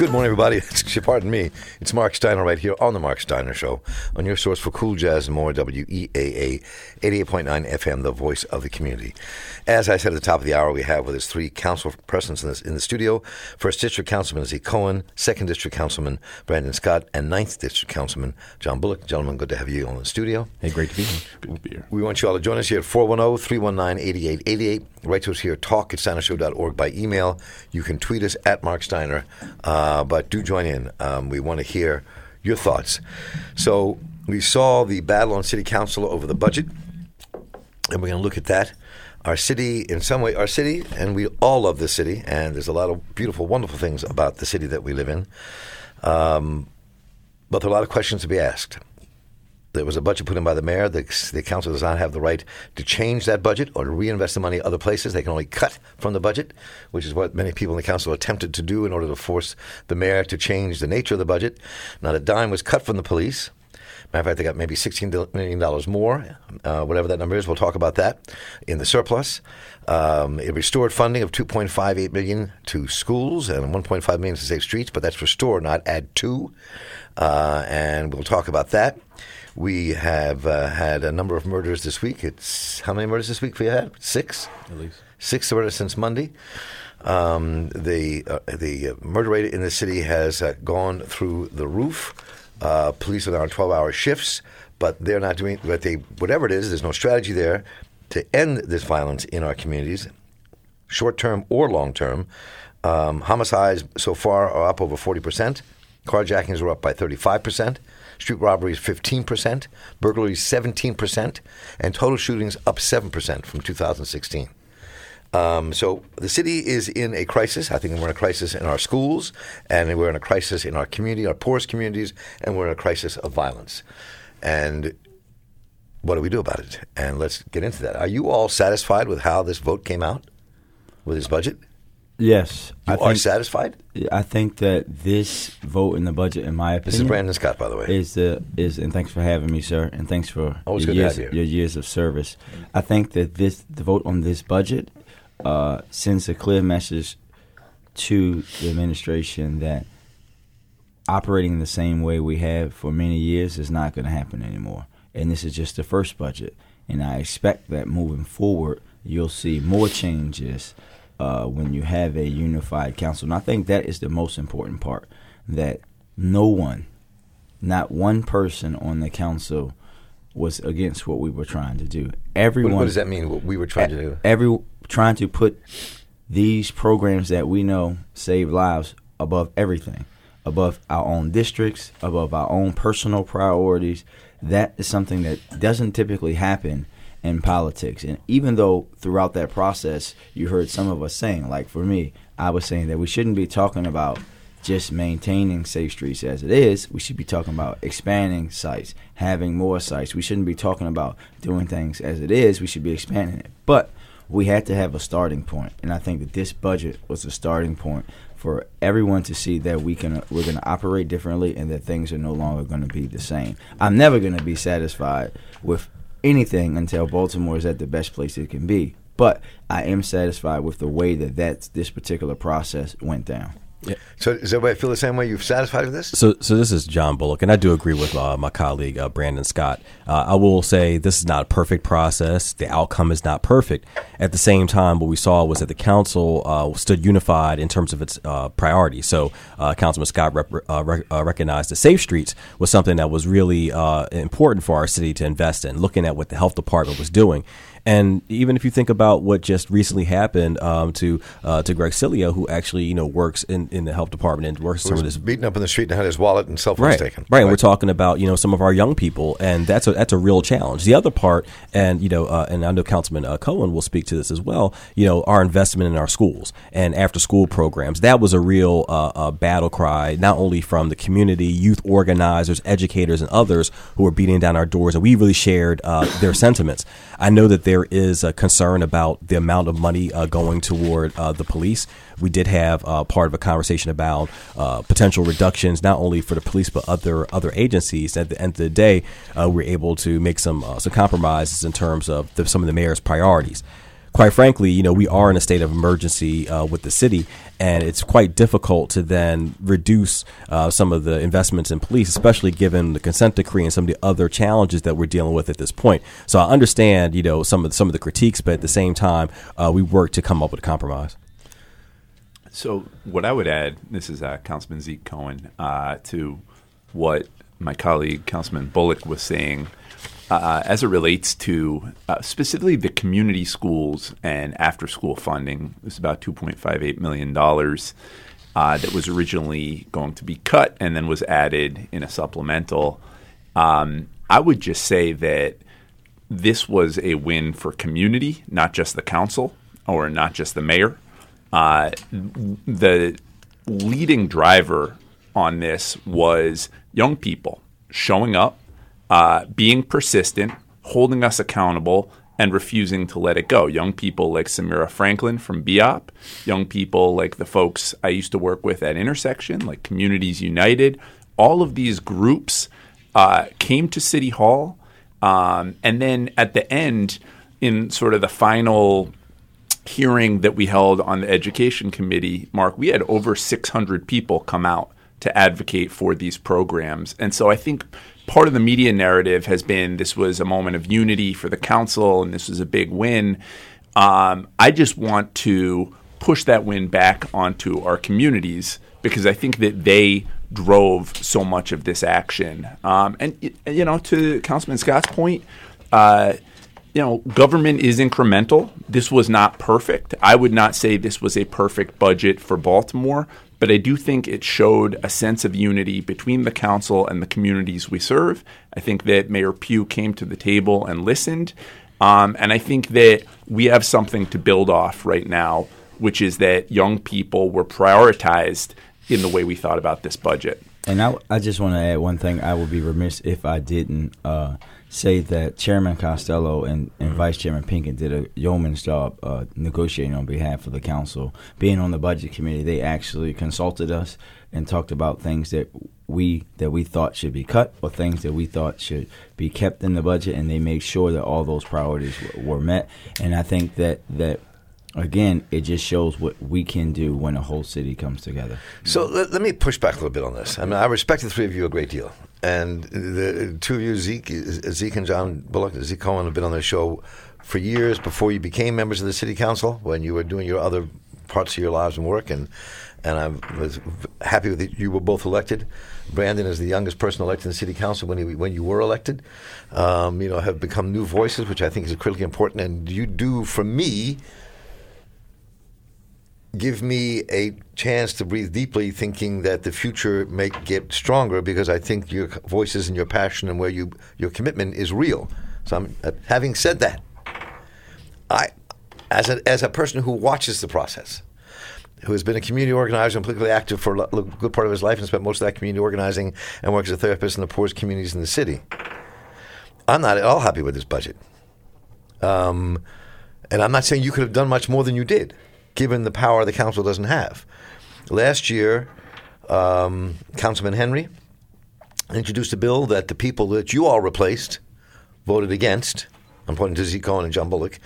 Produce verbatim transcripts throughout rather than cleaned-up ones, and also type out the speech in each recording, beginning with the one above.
Good morning, everybody. Pardon me. It's Mark Steiner right here on The Mark Steiner Show on your source for cool jazz and more, W E A A eighty-eight point nine F M, the voice of the community. As I said at the top of the hour, we have with us three council persons in, this, in the studio. First District Councilman Zeke Cohen, Second District Councilman Brandon Scott, and Ninth District Councilman John Bullock. Gentlemen, good to have you on the studio. Hey, great to be here. Good to be here. We want you all to join us here at four one zero, three one nine, eight eight eight eight. Write to us here, talk at steiner show dot org by email. You can tweet us at Mark Steiner. Uh, but do join in. Um, we want to hear your thoughts. So we saw the battle on city council over the budget, and we're going to look at that. Our city, in some way, our city, and we all love this city, and there's a lot of beautiful, wonderful things about the city that we live in. Um, but there are a lot of questions to be asked. There was a budget put in by the mayor. The, the council does not have the right to change that budget or to reinvest the money other places. They can only cut from the budget, which is what many people in the council attempted to do in order to force the mayor to change the nature of the budget. Not a dime was cut from the police. Matter of fact, they got maybe sixteen million dollars more, uh, whatever that number is. We'll talk about that in the surplus. Um, it restored funding of two point five eight million dollars to schools and one point five million dollars to safe streets, but that's restore, not add to. Uh, and we'll talk about that. We have uh, had a number of murders this week. It's how many murders this week we had? Six? At least. Six murders since Monday. Um, the uh, the murder rate in the city has uh, gone through the roof. Uh, police are now on twelve-hour shifts, but they're not doing. But they, whatever it is, there's no strategy there to end this violence in our communities, short-term or long-term. Um, homicides so far are up over forty percent. Carjackings are up by thirty-five percent. Street robberies fifteen percent, burglaries seventeen percent, and total shootings up seven percent from two thousand sixteen. Um, so the city is in a crisis. I think we're in a crisis in our schools, and we're in a crisis in our community, our poorest communities, and we're in a crisis of violence. And what do we do about it? And let's get into that. Are you all satisfied with how this vote came out with this budget? Yes. You I are think, satisfied? I think that this vote in the budget, in my opinion... This is Brandon Scott, by the way. Is the is And thanks for having me, sir, and thanks for your years, you. your years of service. I think that this the vote on this budget uh, sends a clear message to the administration that operating the same way we have for many years is not going to happen anymore. And this is just the first budget. And I expect that moving forward, you'll see more changes Uh, when you have a unified council. And I think that is the most important part, that no one, not one person on the council was against what we were trying to do. Everyone. What, what does that mean, what we were trying a, to do? Every, trying to put these programs that we know save lives above everything, above our own districts, above our own personal priorities. That is something that doesn't typically happen in politics. And even though throughout that process you heard some of us saying, like for me, I was saying that we shouldn't be talking about just maintaining safe streets as it is. We should be talking about expanding sites, having more sites. We shouldn't be talking about doing things as it is. We should be expanding it. But we had to have a starting point, and I think that this budget was a starting point for everyone to see that we can we're going to operate differently and that things are no longer going to be the same. I'm never going to be satisfied with anything until Baltimore is at the best place it can be. But I am satisfied with the way that that's, this particular process went down. Yeah. So does everybody feel the same way? You're satisfied with this? So so this is John Bullock, and I do agree with uh, my colleague, uh, Brandon Scott. Uh, I will say this is not a perfect process. The outcome is not perfect. At the same time, what we saw was that the council uh, stood unified in terms of its uh, priorities. So uh, Councilman Scott rep- uh, rec- uh, recognized that Safe Streets was something that was really uh, important for our city to invest in, looking at what the health department was doing. And even if you think about what just recently happened um, to uh, to Greg Cilia, who actually, you know, works in, in the health department and works some of this beaten up in the street and had his wallet and cell phones right, taken. Right. right. And we're talking about, you know, some of our young people. And that's a that's a real challenge. The other part, and, you know, uh, and I know Councilman uh, Cohen will speak to this as well, you know, our investment in our schools and after school programs. That was a real uh, uh, battle cry, not only from the community, youth organizers, educators and others who were beating down our doors. And we really shared uh, their sentiments. I know that there is a concern about the amount of money uh, going toward uh, the police. We did have uh, part of a conversation about uh, potential reductions, not only for the police, but other other agencies. At the end of the day, uh, we were able to make some, uh, some compromises in terms of the, some of the mayor's priorities. quite frankly, you know, we are in a state of emergency uh, with the city, and it's quite difficult to then reduce uh, some of the investments in police, especially given the consent decree and some of the other challenges that we're dealing with at this point. So I understand, you know, some of the, some of the critiques, but at the same time, uh, we work to come up with a compromise. So what I would add, this is uh, Councilman Zeke Cohen, uh, to what my colleague Councilman Bullock was saying, uh, as it relates to uh, specifically the community schools and after-school funding. It was about two point five eight million dollars uh, that was originally going to be cut and then was added in a supplemental. Um, I would just say that this was a win for community, not just the council or not just the mayor. Uh, the leading driver on this was young people showing up, uh, being persistent, holding us accountable, and refusing to let it go. Young people like Samira Franklin from Biop, young people like the folks I used to work with at Intersection, like Communities United. All of these groups uh, came to City Hall, um, and then at the end, in sort of the final hearing that we held on the Education Committee, Mark, we had over six hundred people come out to advocate for these programs. And so I think part of the media narrative has been this was a moment of unity for the council and this was a big win. Um, I just want to push that win back onto our communities because I think that they drove so much of this action. Um, and, you know, to Councilman Scott's point, uh, you know, government is incremental. This was not perfect. I would not say this was a perfect budget for Baltimore, but I do think it showed a sense of unity between the council and the communities we serve. I think that Mayor Pugh came to the table and listened. Um, and I think that we have something to build off right now, which is that young people were prioritized in the way we thought about this budget. And I, I just want to add one thing. I would be remiss if I didn't uh, say that Chairman Costello and, and mm-hmm. Vice Chairman Pinkett did a yeoman's job uh, negotiating on behalf of the council. Being on the budget committee, they actually consulted us and talked about things that we that we thought should be cut or things that we thought should be kept in the budget, and they made sure that all those priorities w- were met. And I think that that. Again, it just shows what we can do when a whole city comes together. So let, let me push back a little bit on this. I mean, I respect the three of you a great deal. And the two of you, Zeke, Zeke and John Bullock, Zeke Cohen, have been on this show for years before you became members of the city council, when you were doing your other parts of your lives and work. And, and I was happy that you were both elected. Brandon is the youngest person elected in the city council when he, when you were elected. Um, you know, have become new voices, which I think is critically important. And you do, for me, give me a chance to breathe deeply, thinking that the future may get stronger because I think your voices and your passion and where you your commitment is real. So, I'm, uh, having said that, I, as a as a person who watches the process, who has been a community organizer and politically active for a good part of his life and spent most of that community organizing and works as a therapist in the poorest communities in the city, I'm not at all happy with this budget. Um, and I'm not saying you could have done much more than you did, given the power the council doesn't have. Last year, um, Councilman Henry introduced a bill that the people that you all replaced voted against. I'm pointing to Zeke Cohen and John Bullock.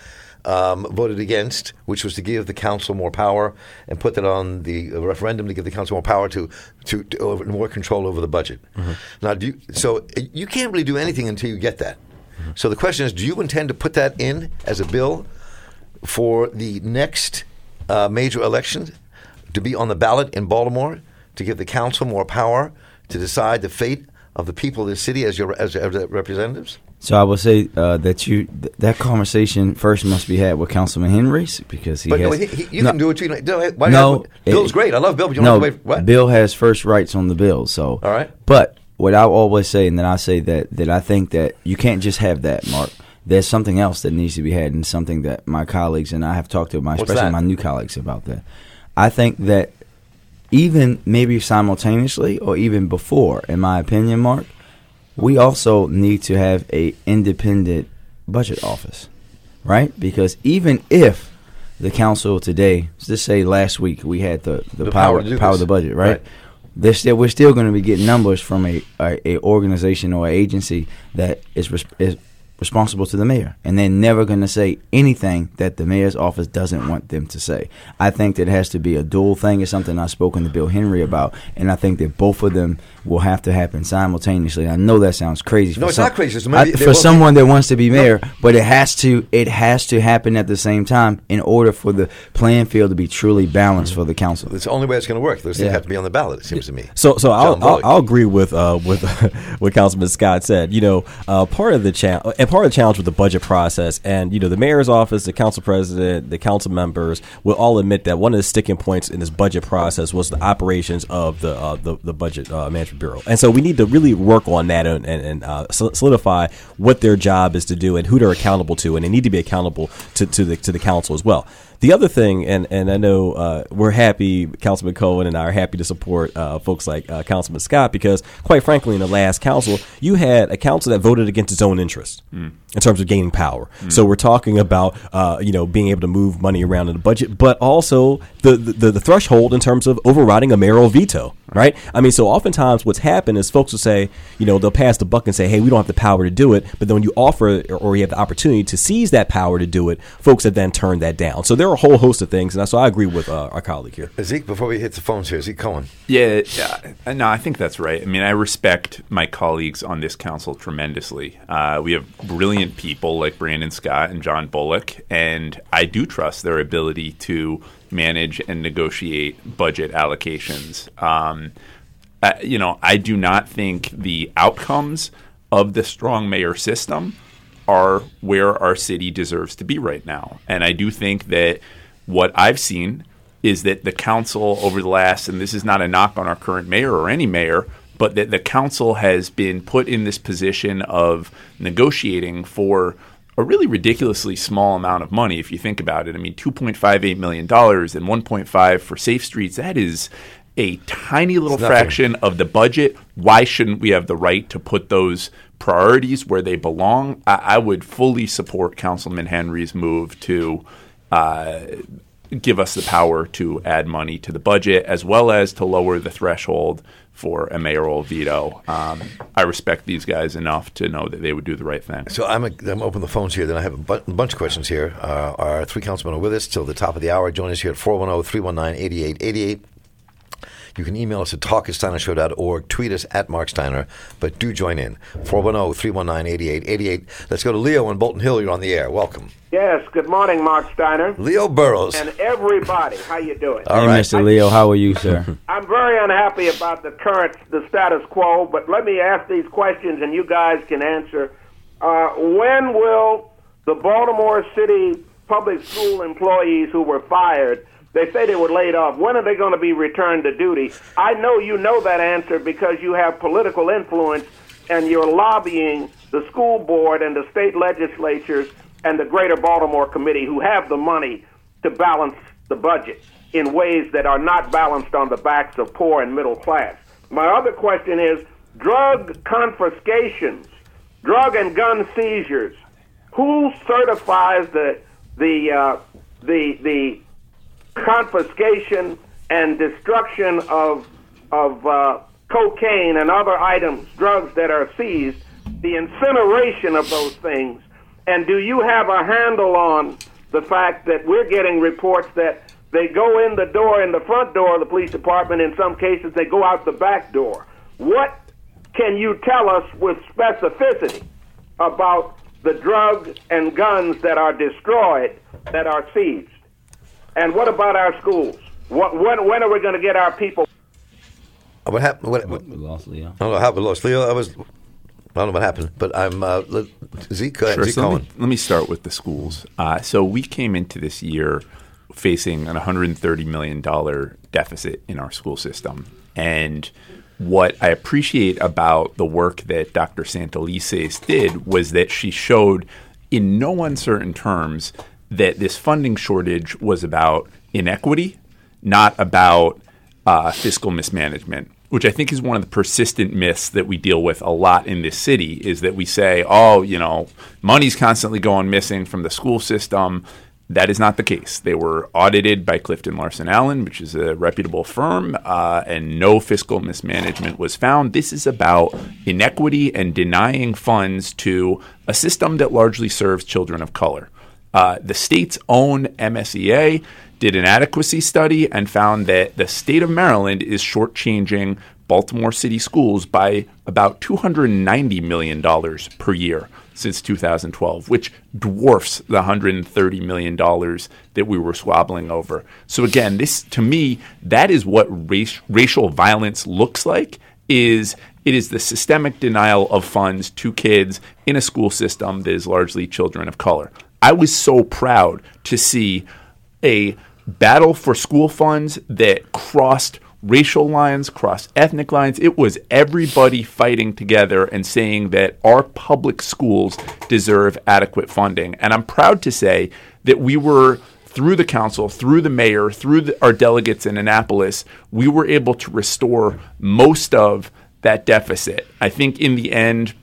Um, voted against, which was to give the council more power and put that on the referendum to give the council more power to to, to over, more control over the budget. Mm-hmm. Now, do you, so you can't really do anything until you get that. Mm-hmm. So the question is, do you intend to put that in as a bill for the next Uh, major election to be on the ballot in Baltimore to give the council more power to decide the fate of the people of the city as your as, as representatives? So I will say uh, that you th- that conversation first must be had with Councilman Henry because he but has. But no, he, he, you no, can do what you can do. Why no, you, Bill's it, great. I love Bill, but you don't no, have to wait. What? Bill has first rights on the bill. So all right. But what I always say, and then I say that that I think that you can't just have that, Mark. There's something else that needs to be had, and something that my colleagues and I have talked to, my, especially that? my new colleagues about that. I think that even maybe simultaneously or even before, in my opinion, Mark, we also need to have a independent budget office, right? Because even if the council today, let's say last week we had the, the, the power, power, power of the budget, right? right. They're still, we're still going to be getting numbers from a, a, a organization or an agency that is, is responsible to the mayor, and they're never going to say anything that the mayor's office doesn't want them to say. I think that it has to be a dual thing. It's something I've spoken to Bill Henry about, and I think that both of them will have to happen simultaneously. I know that sounds crazy. No, it's some, not crazy. It's I, for someone that wants to be mayor, no. but it has to it has to happen at the same time in order for the playing field to be truly balanced mm-hmm. for the council. It's the only way it's going to work. Those yeah. things have to be on the ballot. It seems to me. So, so I'll, I'll, I'll agree with uh, with what Councilman Scott said. You know, uh, part of the challenge. And part of the challenge with the budget process, and you know, the mayor's office, the council president, the council members will all admit that one of the sticking points in this budget process was the operations of the uh, the, the budget uh, management bureau. And so we need to really work on that and, and, and uh, solidify what their job is to do and who they're accountable to, and they need to be accountable to, to the to the council as well. The other thing, and, and I know uh, we're happy, Councilman Cohen and I are happy to support uh, folks like uh, Councilman Scott, because quite frankly, in the last council, you had a council that voted against its own interests mm. in terms of gaining power. Mm. So we're talking about, uh, you know, being able to move money around in the budget, but also the, the, the threshold in terms of overriding a mayoral veto, right? I mean, so oftentimes what's happened is folks will say, you know, they'll pass the buck and say, hey, we don't have the power to do it. But then when you offer or you have the opportunity to seize that power to do it, folks have then turned that down. So there are a whole host of things, and so I agree with uh, our colleague here. Zeke, before we hit the phones here, Zeke Cohen. Yeah, uh, no, I think that's right. I mean, I respect my colleagues on this council tremendously. Uh, we have brilliant people like Brandon Scott and John Bullock, and I do trust their ability to manage and negotiate budget allocations. Um, uh, you know, I do not think the outcomes of the strong mayor system are where our city deserves to be right now. And I do think that what I've seen is that the council over the last, and this is not a knock on our current mayor or any mayor, but that the council has been put in this position of negotiating for a really ridiculously small amount of money, if you think about it. I mean, two point five eight million dollars and one point five for Safe Streets, that is a tiny little fraction of the budget. Why shouldn't we have the right to put those priorities where they belong? I, I would fully support Councilman Henry's move to uh, give us the power to add money to the budget, as well as to lower the threshold for a mayoral veto. Um, I respect these guys enough to know that they would do the right thing. So I'm a, I'm open the phones here. Then I have a bu- bunch of questions here. Uh, our three councilmen are with us till the top of the hour. Join us here at four one zero, three one nine, eight eight eight eight. You can email us at talk at steiner show dot org, tweet us at Mark Steiner, but do join in. four one zero, three one nine, eight eight eight eight. Let's go to Leo in Bolton Hill. You're on the air. Welcome. Yes, good morning, Mark Steiner. Leo Burrows. And everybody, how you doing? All hey, right. Mister Leo, how are you, sir? I'm very unhappy about the current, the status quo, but let me ask these questions and you guys can answer. Uh, when will the Baltimore City public school employees who were fired, they say they were laid off, when are they going to be returned to duty? I know you know that answer because you have political influence and you're lobbying the school board and the state legislatures and the Greater Baltimore Committee, who have the money to balance the budget in ways that are not balanced on the backs of poor and middle class. My other question is drug confiscations, drug and gun seizures. Who certifies the the uh, the the confiscation and destruction of of uh, cocaine and other items, drugs that are seized, the incineration of those things? And do you have a handle on the fact that we're getting reports that they go in the door, in the front door of the police department, in some cases they go out the back door? What can you tell us with specificity about the drugs and guns that are destroyed, that are seized? And what about our schools? What, when, when are we going to get our people? What happened? What, what, we lost Leo. I don't know how we lost Leo. I was, I don't know what happened, but I'm uh, Zeke, uh, sure, Zeke so Cohen. Let me, let me start with the schools. Uh, so we came into this year facing an one hundred thirty million dollars deficit in our school system. And what I appreciate about the work that Doctor Santelises did was that she showed in no uncertain terms that this funding shortage was about inequity, not about uh, fiscal mismanagement, which I think is one of the persistent myths that we deal with a lot in this city, is that we say, oh, you know, money's constantly going missing from the school system. That is not the case. They were audited by Clifton Larson Allen, which is a reputable firm, uh, and no fiscal mismanagement was found. This is about inequity and denying funds to a system that largely serves children of color. Uh, the state's own M S E A did an adequacy study and found that the state of Maryland is shortchanging Baltimore City schools by about two hundred ninety million dollars per year since two thousand twelve, which dwarfs the one hundred thirty million dollars that we were squabbling over. So again, this, to me, that is what race, racial violence looks like, is it is the systemic denial of funds to kids in a school system that is largely children of color. I was so proud to see a battle for school funds that crossed racial lines, cross ethnic lines. It was everybody fighting together and saying that our public schools deserve adequate funding. And I'm proud to say that we were, through the council, through the mayor, through the, our delegates in Annapolis, we were able to restore most of that deficit. I think in the end,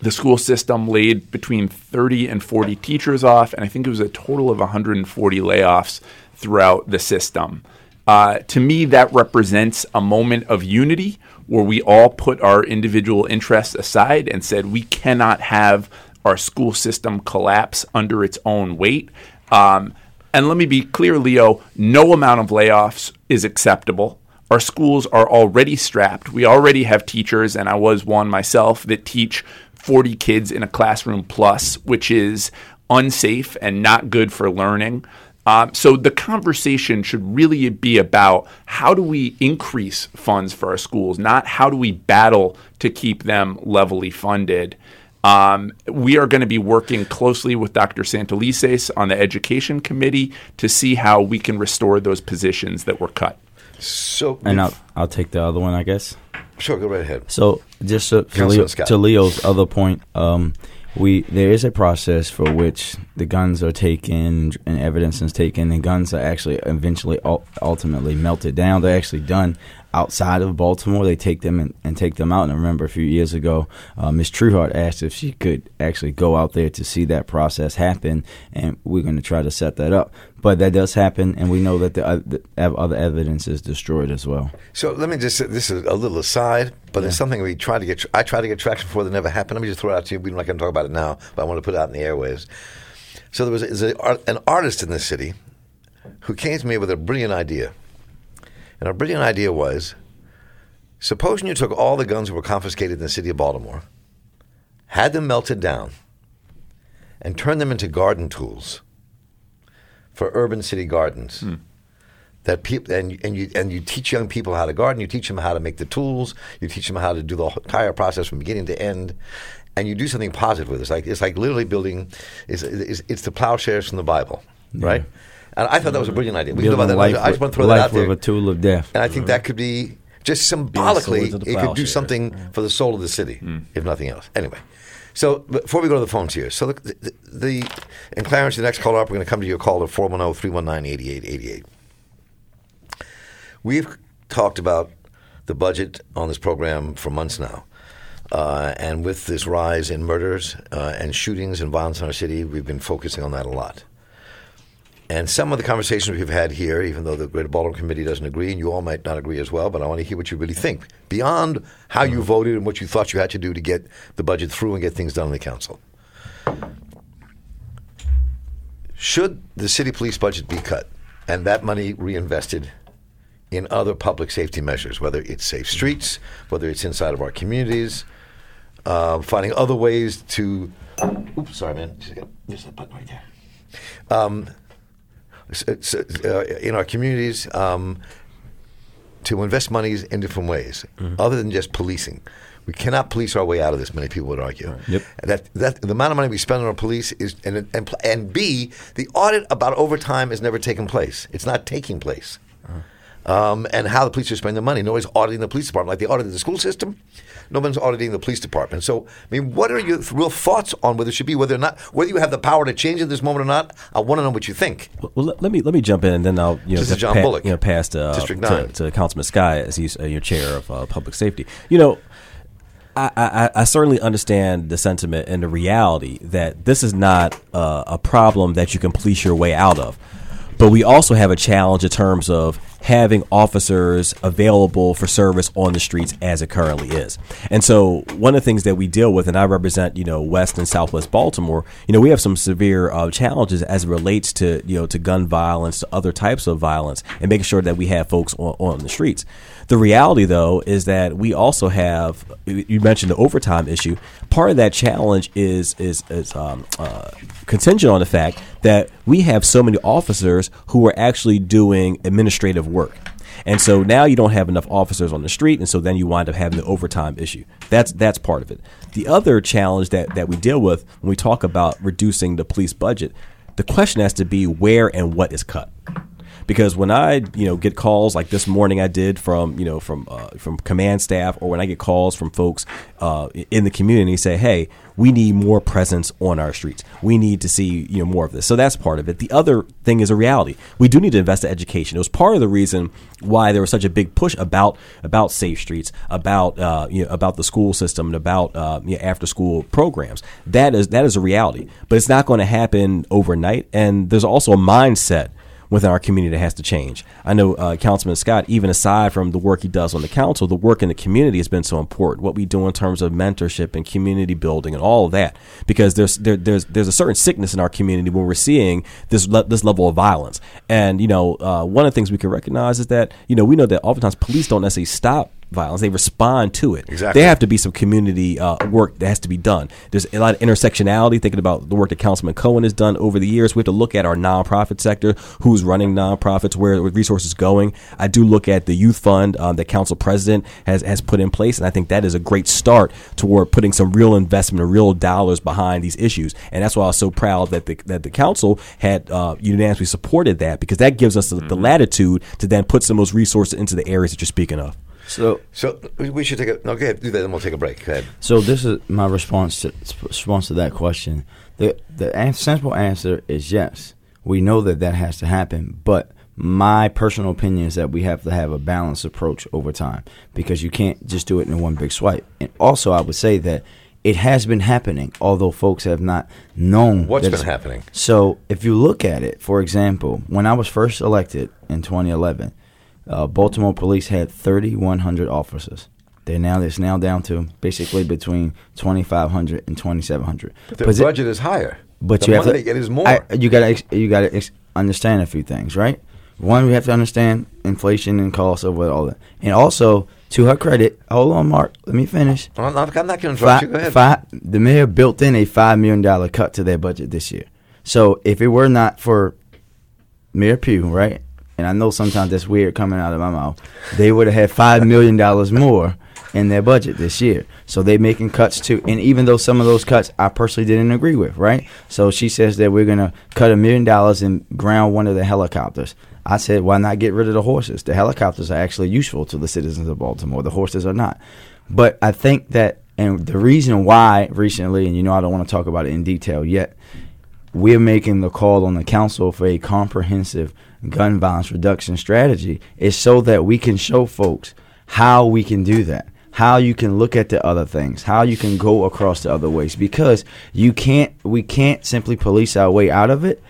the school system laid between thirty and forty teachers off, and I think it was a total of one hundred forty layoffs throughout the system. Uh, to me, that represents a moment of unity where we all put our individual interests aside and said we cannot have our school system collapse under its own weight. Um, and let me be clear, Leo, no amount of layoffs is acceptable. Our schools are already strapped. We already have teachers, and I was one myself, that teach forty kids in a classroom plus, which is unsafe and not good for learning. Um, so the conversation should really be about how do we increase funds for our schools, not how do we battle to keep them levelly funded. Um, we are going to be working closely with Doctor Santelises on the Education Committee to see how we can restore those positions that were cut. So, and I'll, I'll take the other one, I guess. Sure, go right ahead. So just to, to, Leo, to Leo's other point, um, we there is a process for which the guns are taken and evidence is taken, and guns are actually eventually ultimately melted down. They're actually done outside of Baltimore. They take them and, and take them out. And I remember a few years ago, uh, Miz Trueheart asked if she could actually go out there to see that process happen, and we're going to try to set that up. But that does happen, and we know that the other evidence is destroyed as well. So let me just, this is a little aside, but yeah. It's something we try to get, I try to get traction for that never happened. Let me just throw it out to you. We're not going to talk about it now, but I want to put it out in the airwaves. So there was a, an artist in this city who came to me with a brilliant idea. And our brilliant idea was, supposing you took all the guns that were confiscated in the city of Baltimore, had them melted down, and turned them into garden tools for urban city gardens. Hmm. That people and and you and you teach young people how to garden, you teach them how to make the tools, you teach them how to do the entire process from beginning to end, and you do something positive with it. It's like it's like literally building it's it's, it's the plowshares from the Bible, yeah. Right? And I thought that was a brilliant idea. We can talk about that. Life, I just want to throw that out there. Life of a tool of death. And I think that could be, just symbolically, it could do something for the soul of the city, mm. if nothing else. Anyway, so before we go to the phones here, so the, the, the and Clarence, the next caller up, we're going to come to your call at four one zero, three one nine, eight eight eight eight. We've talked about the budget on this program for months now. Uh, and with this rise in murders uh, and shootings and violence in our city, we've been focusing on that a lot. And some of the conversations we've had here, even though the Greater Baltimore Committee doesn't agree, and you all might not agree as well, but I want to hear what you really think, beyond how you voted and what you thought you had to do to get the budget through and get things done in the council. Should the city police budget be cut and that money reinvested in other public safety measures, whether it's safe streets, whether it's inside of our communities, uh, finding other ways to... Oops, sorry, man. There's that button right there. Um... Uh, in our communities, um, to invest monies in different ways, mm-hmm. other than just policing. We cannot police our way out of this, many people would argue. Right. Yep. That that the amount of money we spend on our police is, and, and, and B, the audit about overtime has never taken place. It's not taking place. Uh-huh. Um, and how the police are spending their money. Nobody's auditing the police department. Like they audited the school system, no one's auditing the police department. So, I mean, what are your real thoughts on whether it should be, whether or not, whether you have the power to change at this moment or not? I want to know what you think. Well, let me let me jump in, and then I'll you know, this is John pa- Bullock, you know, pass to, uh, District nine. to to Councilman Scott as he's uh, your chair of uh, public safety. You know, I, I, I certainly understand the sentiment and the reality that this is not uh, a problem that you can police your way out of. But we also have a challenge in terms of having officers available for service on the streets as it currently is. And so one of the things that we deal with, and I represent, you know, West and Southwest Baltimore, you know, we have some severe uh, challenges as it relates to, you know, to gun violence, to other types of violence, and making sure that we have folks on, on the streets. The reality, though, is that we also have, you mentioned the overtime issue. Part of that challenge is is, is um, uh, contingent on the fact that we have so many officers who are actually doing administrative work. And so now you don't have enough officers on the street, and so then you wind up having the overtime issue. That's that's part of it. The other challenge that, that we deal with when we talk about reducing the police budget, the question has to be where and what is cut. Because when I, you know, get calls like this morning I did from, you know, from uh, from command staff, or when I get calls from folks uh, in the community say, hey, we need more presence on our streets. We need to see, you know, more of this. So that's part of it. The other thing is a reality. We do need to invest in education. It was part of the reason why there was such a big push about about safe streets, about, uh, you know, about the school system, and about uh, you know, after school programs. That is that is a reality. But it's not going to happen overnight. And there's also a mindset within our community that has to change. I know uh, Councilman Scott, even aside from the work he does on the council, the work in the community has been so important. What we do in terms of mentorship and community building and all of that, because there's there, there's there's a certain sickness in our community when we're seeing this le- this level of violence. And you know, uh, one of the things we can recognize is that you know we know that oftentimes police don't necessarily stop violence; they respond to it. Exactly. There have to be some community uh, work that has to be done. There's a lot of intersectionality. Thinking about the work that Councilman Cohen has done over the years, we have to look at our nonprofit sector, who's running nonprofits, where resources going. I do look at the youth fund um, that Council President has has put in place, and I think that is a great start toward putting some real investment and real dollars behind these issues. And that's why I was so proud that the that the council had uh, unanimously supported that, because that gives us the, mm-hmm. the latitude to then put some of those resources into the areas that you're speaking of. So, so we should take a no. Go ahead, do that, and we'll take a break. Go ahead. So, this is my response to response to that question. the The answer, simple answer is yes. We know that that has to happen, but my personal opinion is that we have to have a balanced approach over time, because you can't just do it in one big swipe. And also, I would say that it has been happening, although folks have not known what's been happening. So, if you look at it, for example, when I was first elected in twenty eleven. Uh, Baltimore police had thirty-one hundred officers. They're now it's now down to basically between twenty-five hundred and twenty-seven hundred. The Posi- budget is higher, but the you money have to get is more. I, you got to ex- you got to ex- understand a few things, right? One, we have to understand inflation and costs over all that, and also to her credit. Hold on, Mark. Let me finish. I'm not, I'm not going to interrupt you. Go ahead. Five, the mayor built in a five million dollar cut to their budget this year. So if it were not for Mayor Pugh, right? And I know sometimes that's weird coming out of my mouth, they would have had five million dollars more in their budget this year. So they're making cuts too. And even though some of those cuts I personally didn't agree with, right? So she says that we're going to cut a million dollars and ground one of the helicopters. I said, why not get rid of the horses? The helicopters are actually useful to the citizens of Baltimore. The horses are not. But I think that, and the reason why recently, and you know I don't want to talk about it in detail yet, we're making the call on the council for a comprehensive gun violence reduction strategy is so that we can show folks how we can do that, how you can look at the other things, how you can go across the other ways, because you can't we can't simply police our way out of it.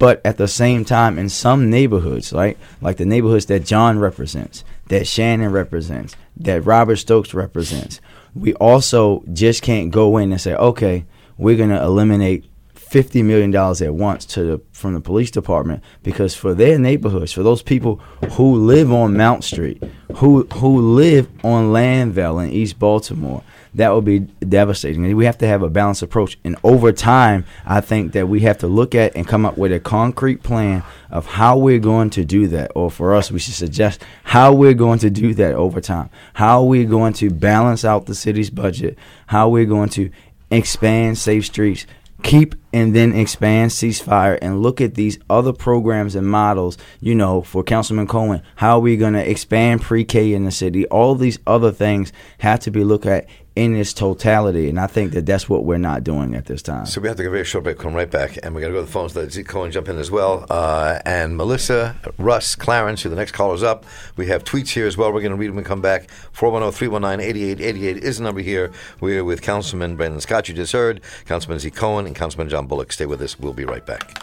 But at the same time, in some neighborhoods, right, like the neighborhoods that John represents, that Shannon represents, that Robert Stokes represents, we also just can't go in and say, okay, we're going to eliminate fifty million dollars at once to the, from the police department, because for their neighborhoods, for those people who live on Mount Street, who who live on Landville in East Baltimore, that would be devastating. We have to have a balanced approach. And over time, I think that we have to look at and come up with a concrete plan of how we're going to do that. Or for us, we should suggest how we're going to do that over time, how we're going to balance out the city's budget, how we're going to expand safe streets, keep and then expand ceasefire and look at these other programs and models, you know, for Councilman Cohen, how are we going to expand pre-K in the city? All these other things have to be looked at in its totality, and I think that that's what we're not doing at this time. So we have to give a very short break, come right back, and we're going to go to the phones, let Zeke Cohen jump in as well, uh, and Melissa, Russ, Clarence, who the next caller's up. We have tweets here as well. We're going to read them when we come back. four one zero, three one nine, eight eight eight eight is the number here. We're with Councilman Brandon Scott, you just heard, Councilman Zeke Cohen, and Councilman John Bullock. Stay with us. We'll be right back.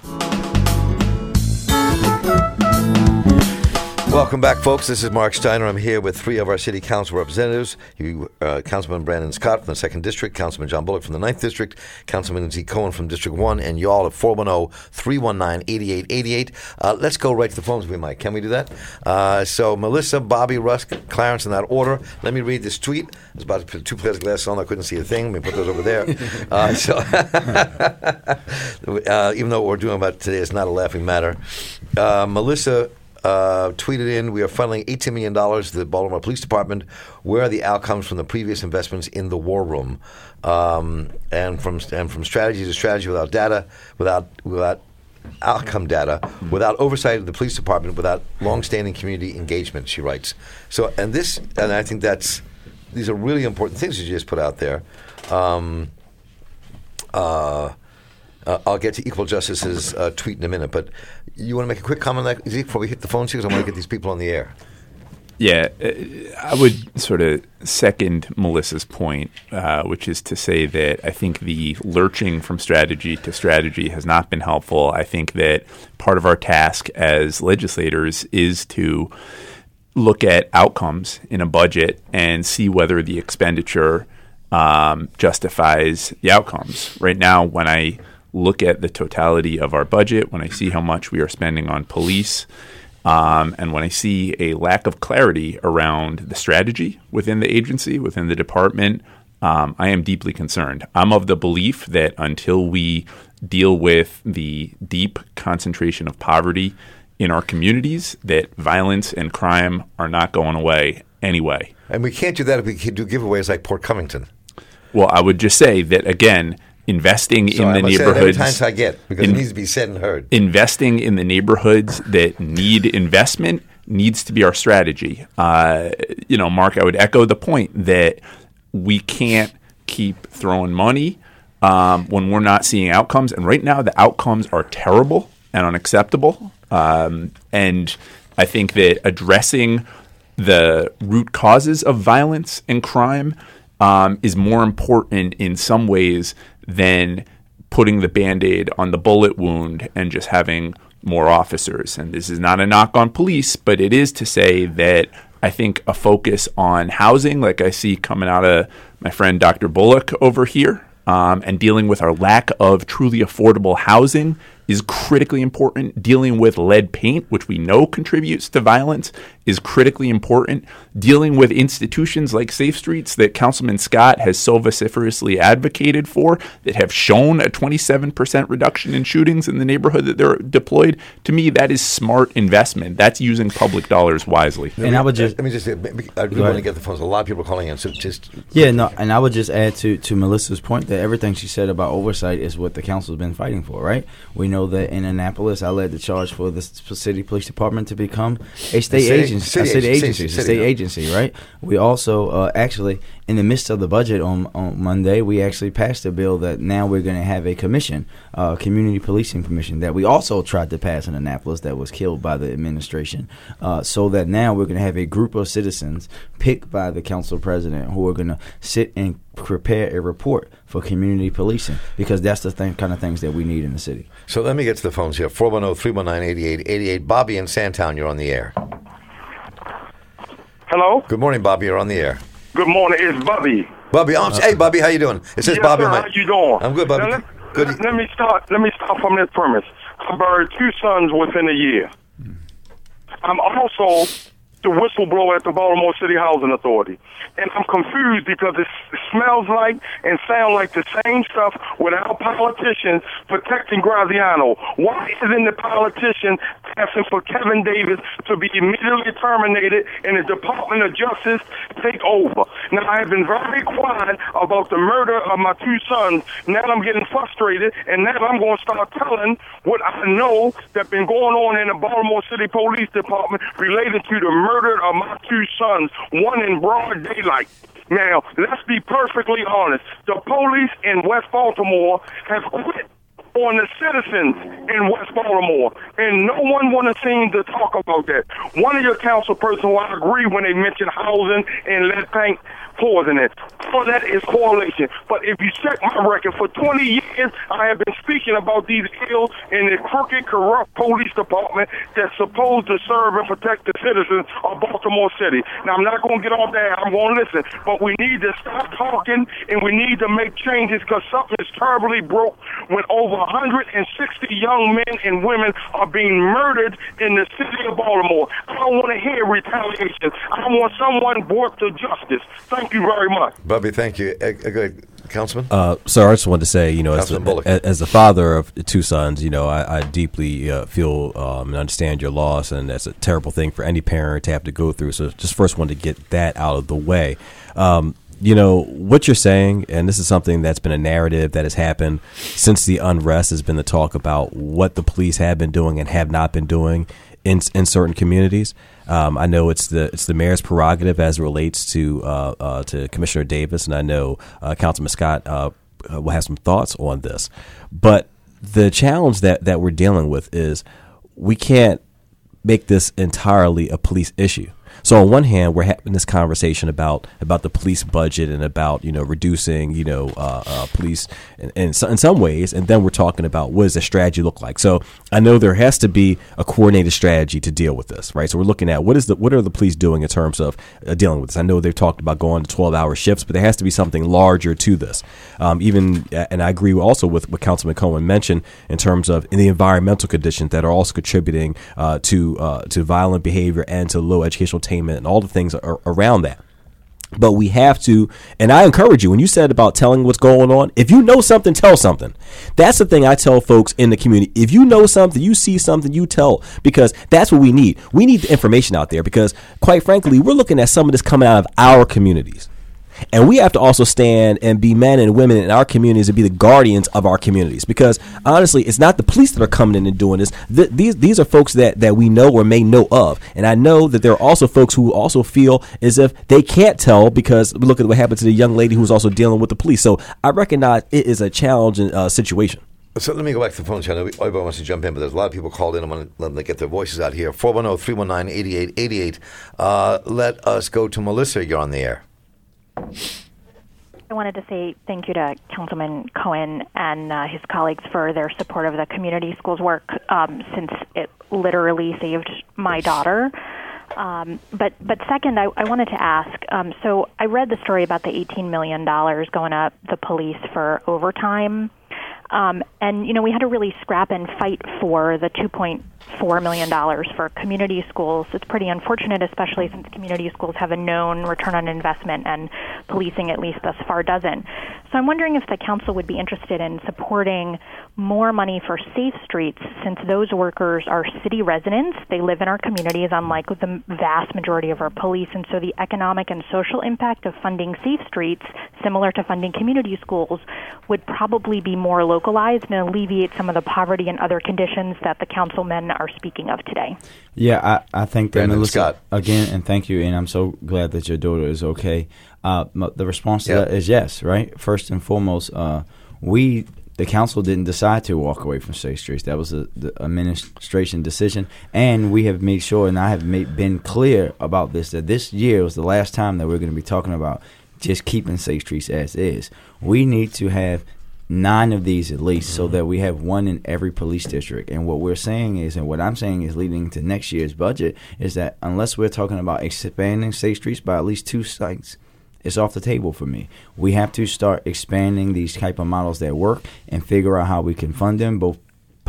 Welcome back, folks. This is Mark Steiner. I'm here with three of our city council representatives, you, uh, Councilman Brandon Scott from the second District, Councilman John Bullock from the ninth District, Councilman Zeke Cohen from District one, and y'all at four one zero, three one nine, eight eight eight eight. Uh, let's go right to the phones if we might. Can we do that? Uh, so Melissa, Bobby, Russ, Clarence, in that order. Let me read this tweet. I was about to put two pairs of glasses on. I couldn't see a thing. Let me put those over there. Uh, so uh, even though what we're doing about today is not a laughing matter. Uh, Melissa Uh, tweeted in, we are funneling eighteen million dollars to the Baltimore Police Department. Where are the outcomes from the previous investments in the war room? Um, and from and from strategy to strategy without data, without without outcome data, without oversight of the police department, without longstanding community engagement, she writes. So, and this, and I think that's, these are really important things that you just put out there. Um, uh, Uh, I'll get to Equal Justice's uh, tweet in a minute, but you want to make a quick comment on that, Zeke, before we hit the phone, because I want to get these people on the air. Yeah, I would sort of second Melissa's point, uh, which is to say that I think the lurching from strategy to strategy has not been helpful. I think that part of our task as legislators is to look at outcomes in a budget and see whether the expenditure um, justifies the outcomes. Right now, when I look at the totality of our budget, when I see how much we are spending on police, um, and when I see a lack of clarity around the strategy within the agency, within the department, um, I am deeply concerned. I'm of the belief that until we deal with the deep concentration of poverty in our communities, that violence and crime are not going away anyway. And we can't do that if we do giveaways like Port Covington. Well, I would just say that, again, investing so in the neighborhoods times I get, because in, it needs to be said and heard. Investing in the neighborhoods that need investment needs to be our strategy. Uh, you know, Mark, I would echo the point that we can't keep throwing money um, when we're not seeing outcomes. And right now, the outcomes are terrible and unacceptable. Um, and I think that addressing the root causes of violence and crime um, is more important in some ways than putting the Band-Aid on the bullet wound and just having more officers. And this is not a knock on police, but it is to say that I think a focus on housing, like I see coming out of my friend Doctor Bullock over here, um, and dealing with our lack of truly affordable housing is critically important. Dealing with lead paint, which we know contributes to violence, is critically important. Dealing with institutions like Safe Streets that Councilman Scott has so vociferously advocated for, that have shown a twenty-seven percent reduction in shootings in the neighborhood that they're deployed. To me, that is smart investment. That's using public dollars wisely. And, and I would just let me just I really want to get the phones. A lot of people are calling in, so just yeah, no. And I would just add to to Melissa's point that everything she said about oversight is what the council's been fighting for. Right? We know that in Annapolis, I led the charge for the city police department to become a state city, agency, city, a city agency, city, a state city, agency, yeah. Right? We also uh, actually, in the midst of the budget on, on Monday, we actually passed a bill that now we're going to have a commission, uh, community policing commission, that we also tried to pass in Annapolis that was killed by the administration, uh, so that now we're going to have a group of citizens picked by the council president who are going to sit and prepare a report for community policing, because that's the thing, kind of things that we need in the city. So let me get to the phones here. four one zero, three one nine, eight eight eight eight. Bobby in Sandtown, you're on the air. Hello? Good morning, Bobby. You're on the air. Good morning. It's Bobby. Bobby. I'm, hey, Bobby. How you doing? It says yes, Bobby. Sir, my, how you doing? I'm good, Bobby. Let, good. Let, let me start Let me start from this premise. I buried two sons within a year. I'm also the whistleblower at the Baltimore City Housing Authority. And I'm confused because it smells like and sounds like the same stuff with our politicians protecting Graziano. Why isn't the politician asking for Kevin Davis to be immediately terminated and the Department of Justice take over? Now, I have been very quiet about the murder of my two sons. Now I'm getting frustrated, and now I'm going to start telling what I know that's been going on in the Baltimore City Police Department related to the murder. Murdered of my two sons, one in broad daylight. Now, let's be perfectly honest. The police in West Baltimore have quit on the citizens in West Baltimore, and no one want to seem to talk about that. One of your council persons, who I agree when they mention housing and lead paint poisoning it. So that is correlation. But if you check my record, for twenty years, I have been speaking about these ills in the crooked, corrupt police department that's supposed to serve and protect the citizens of Baltimore City. Now, I'm not going to get all that. I'm going to listen. But we need to stop talking, and we need to make changes because something is terribly broke when over one hundred sixty young men and women are being murdered in the city of Baltimore. I don't want to hear retaliation. I want someone brought to justice. Thank you very much. Bubby, thank you. Uh, good. Councilman? Uh, sir, I just wanted to say, you know, as the, as the father of two sons, you know, I, I deeply uh, feel um, and understand your loss, and that's a terrible thing for any parent to have to go through. So just first wanted to get that out of the way. Um, you know, what you're saying, and this is something that's been a narrative that has happened since the unrest, has been the talk about what the police have been doing and have not been doing in in certain communities. Um, I know it's the it's the mayor's prerogative as it relates to uh, uh, to Commissioner Davis, and I know uh, Councilman Scott uh, will have some thoughts on this. But the challenge that, that we're dealing with is we can't make this entirely a police issue. So on one hand, we're having this conversation about about the police budget and about, you know, reducing, you know, uh, uh, police in, in, in some ways. And then we're talking about what does the strategy look like? So I know there has to be a coordinated strategy to deal with this. Right. So we're looking at what is the what are the police doing in terms of uh, dealing with this? I know they've talked about going to twelve hour shifts, but there has to be something larger to this. Um, even and I agree also with what Councilman Cohen mentioned in terms of in the environmental conditions that are also contributing uh, to uh, to violent behavior and to low educational and all the things are around that. But we have to, and I encourage you, when you said about telling what's going on, if you know something, tell something. That's the thing I tell folks in the community. If you know something, you see something, you tell, because that's what we need. We need the information out there, because quite frankly, we're looking at some of this coming out of our communities. And we have to also stand and be men and women in our communities and be the guardians of our communities, because honestly, it's not the police that are coming in and doing this. Th- these these are folks that, that we know or may know of. And I know that there are also folks who also feel as if they can't tell, because look at what happened to the young lady who's also dealing with the police. So I recognize it is a challenging uh, situation. So let me go back to the phone channel. Everybody wants to jump in, but there's a lot of people called in. I'm going to let them get their voices out here. four one zero, three one nine, eight eight eight eight. Uh, let us go to Melissa. You're on the air. I wanted to say thank you to Councilman Cohen and uh, his colleagues for their support of the community schools work, um, since it literally saved my daughter. Um, but, but second, I, I wanted to ask, um, so I read the story about the eighteen million dollars going up the police for overtime. Um, and, you know, we had to really scrap and fight for the two point four million dollars for community schools. It's pretty unfortunate, especially since community schools have a known return on investment and policing, at least thus far, doesn't. So I'm wondering if the council would be interested in supporting more money for safe streets, since those workers are city residents. They live in our communities, unlike the vast majority of our police. And so the economic and social impact of funding safe streets, similar to funding community schools, would probably be more local. Localized and alleviate some of the poverty and other conditions that the councilmen are speaking of today. Yeah, I, I think that, Melissa, Scott. Again, and thank you, and I'm so glad that your daughter is okay. Uh, the response to yeah. that is yes, right? First and foremost, uh, we, the council, didn't decide to walk away from safe streets. That was a, the administration decision, and we have made sure, and I have made, been clear about this, that this year was the last time that we're going to be talking about just keeping safe streets as is. We need to have nine of these at least, so that we have one in every police district. And what we're saying is, and what I'm saying is leading to next year's budget, is that unless we're talking about expanding safe streets by at least two sites, it's off the table for me. We have to start expanding these type of models that work and figure out how we can fund them, both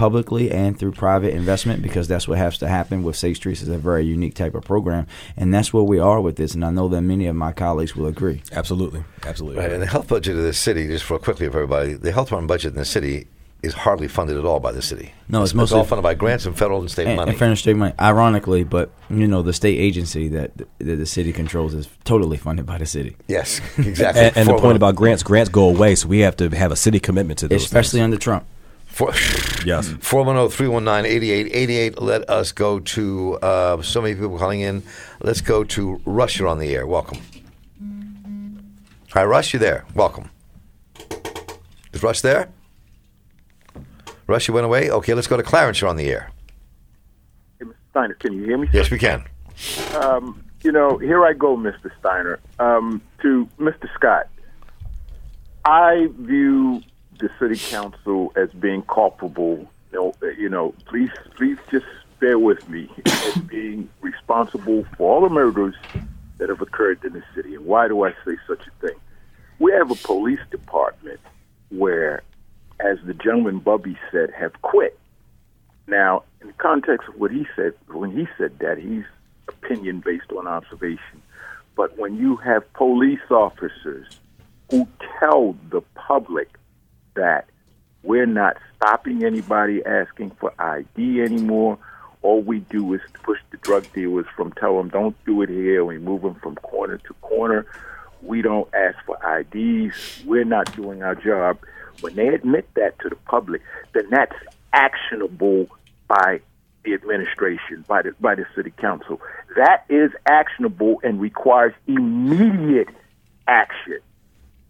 publicly and through private investment, because that's what has to happen with Safe Streets. Is a very unique type of program, and that's where we are with this, and I know that many of my colleagues will agree. Absolutely. Absolutely. Right. And the health budget of the city, just real quickly for everybody, the health department budget in the city is hardly funded at all by the city. No, it's, it's mostly all funded by grants and federal and state and, money. And federal state money, ironically, but you know the state agency that the, that the city controls is totally funded by the city. Yes, exactly. and and the point about grants, grants go away, so we have to have a city commitment to those, especially things. Under Trump. Four, yes. four one zero, three one nine, eight eight eight eight. Let us go to uh, so many people calling in. Let's go to Rush. You're on the air. Welcome. Hi, Rush. You there? Welcome. Is Rush there? Rush, you went away? Okay, let's go to Clarence. You're on the air. Hey, Mister Steiner, can you hear me? Yes, we can. Um, you know, here I go, Mister Steiner. Um, to Mister Scott, I view the city council as being culpable. You know, you know please, please just bear with me, as being responsible for all the murders that have occurred in the city. And why do I say such a thing? We have a police department where, as the gentleman Bubby said, have quit. Now, in the context of what he said, when he said that, he's opinion based on observation. But when you have police officers who tell the public that we're not stopping anybody asking for I D anymore, all we do is push the drug dealers from, tell them don't do it here, we move them from corner to corner, we don't ask for I Ds, we're not doing our job. When they admit that to the public, then that's actionable by the administration, by the, by the city council. That is actionable and requires immediate action.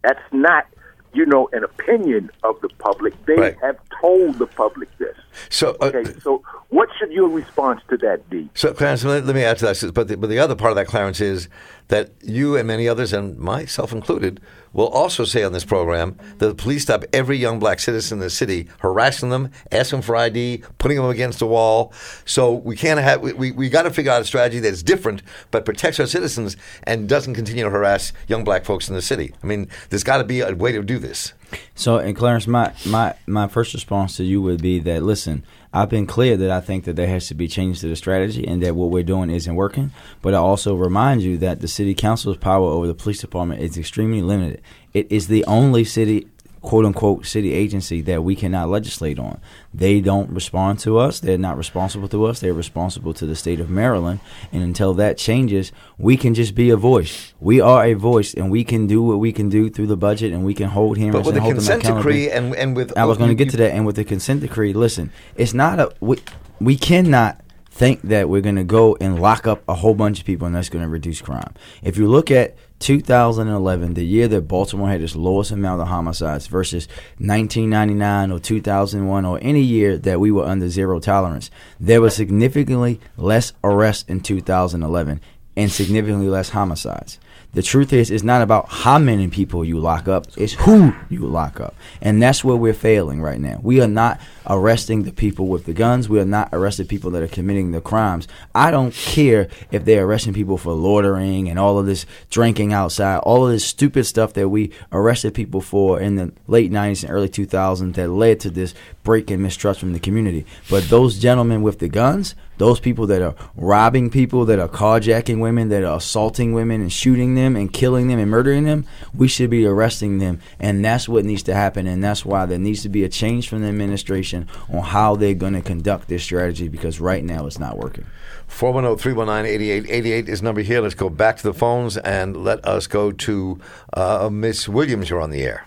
That's not, you know, an opinion of the public. They right. have told the public this. So, uh, okay, so what should your response to that be? So, Clarence, let, let me add to that. But the, but the other part of that, Clarence, is that you and many others, and myself included, will also say on this program that the police stop every young black citizen in the city, harassing them, asking for I D, putting them against the wall. So we can't have we we, we got to figure out a strategy that's different but protects our citizens and doesn't continue to harass young black folks in the city. I mean, there's got to be a way to do this. So, and Clarence, my, my, my first response to you would be that, listen, I've been clear that I think that there has to be change to the strategy and that what we're doing isn't working. But I also remind you that the city council's power over the police department is extremely limited. It is the only city, quote-unquote, city agency that we cannot legislate on. They don't respond to us. They're not responsible to us. They're responsible to the state of Maryland. And until that changes, we can just be a voice. We are a voice, and we can do what we can do through the budget, and we can hold him accountable. But with the consent decree and, and with... I was going to get to that. And with the consent decree, listen, it's not a... We, we cannot... think that we're going to go and lock up a whole bunch of people and that's going to reduce crime. If you look at two thousand eleven, the year that Baltimore had its lowest amount of homicides versus nineteen ninety-nine or two thousand one or any year that we were under zero tolerance, there was significantly less arrests in two thousand eleven and significantly less homicides. The truth is, it's not about how many people you lock up, it's who you lock up. And that's where we're failing right now. We are not arresting the people with the guns. We are not arresting people that are committing the crimes. I don't care if they're arresting people for loitering and all of this drinking outside, all of this stupid stuff that we arrested people for in the late nineties and early two thousands that led to this break in mistrust from the community. But those gentlemen with the guns, those people that are robbing people, that are carjacking women, that are assaulting women and shooting them and killing them and murdering them, we should be arresting them. And that's what needs to happen. And that's why there needs to be a change from the administration on how they're going to conduct this strategy, because right now it's not working. four one zero, three one nine, eight eight eight eight is number here. Let's go back to the phones and let us go to uh, Miz Williams. You're on the air.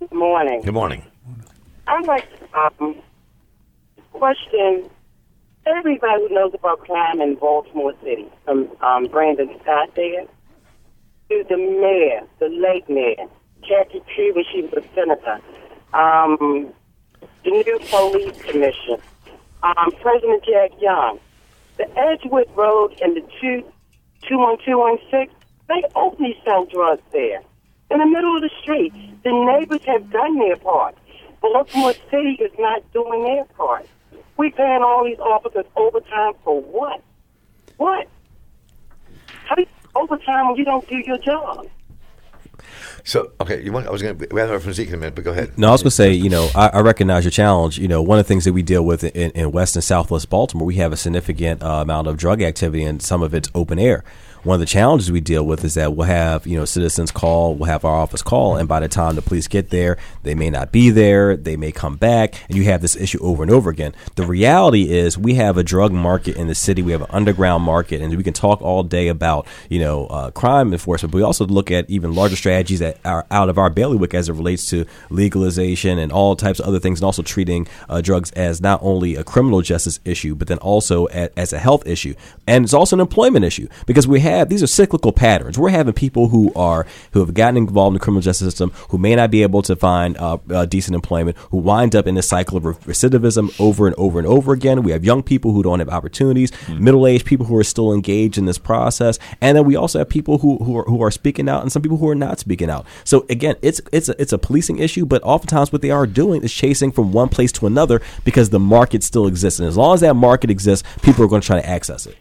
Good morning. Good morning. I'd like to um, question... Everybody who knows about crime in Baltimore City, from um, Brandon Scott there, to the mayor, the late mayor, Jackie Tree when she was a senator, um, the new police commissioner, um, President Jack Young, the Edgewood Road and the two one two one six, they openly sell drugs there. In the middle of the street, the neighbors have done their part. Baltimore City is not doing their part. We paying all these officers overtime for what? What? How do you overtime when you don't do your job? So, okay, you want, I was going to rather from Zeke in a minute, but go ahead. No, I was going to say, you know, I, I recognize your challenge. You know, one of the things that we deal with in, in West and Southwest Baltimore, we have a significant uh, amount of drug activity, and some of it's open air. One of the challenges we deal with is that we'll have, you know, citizens call, we'll have our office call, and by the time the police get there, they may not be there, they may come back, and you have this issue over and over again. The reality is we have a drug market in the city, we have an underground market, and we can talk all day about, you know, uh, crime enforcement, but we also look at even larger strategies that are out of our bailiwick as it relates to legalization and all types of other things, and also treating uh, drugs as not only a criminal justice issue, but then also a, as a health issue. And it's also an employment issue, because we have Have, these are cyclical patterns. We're having people who are who have gotten involved in the criminal justice system, who may not be able to find uh, uh, decent employment, who wind up in this cycle of recidivism over and over and over again. We have young people who don't have opportunities, mm-hmm. middle-aged people who are still engaged in this process, and then we also have people who who are, who are speaking out and some people who are not speaking out. So again, it's it's a, it's a policing issue, but oftentimes what they are doing is chasing from one place to another because the market still exists, and as long as that market exists, people are going to try to access it.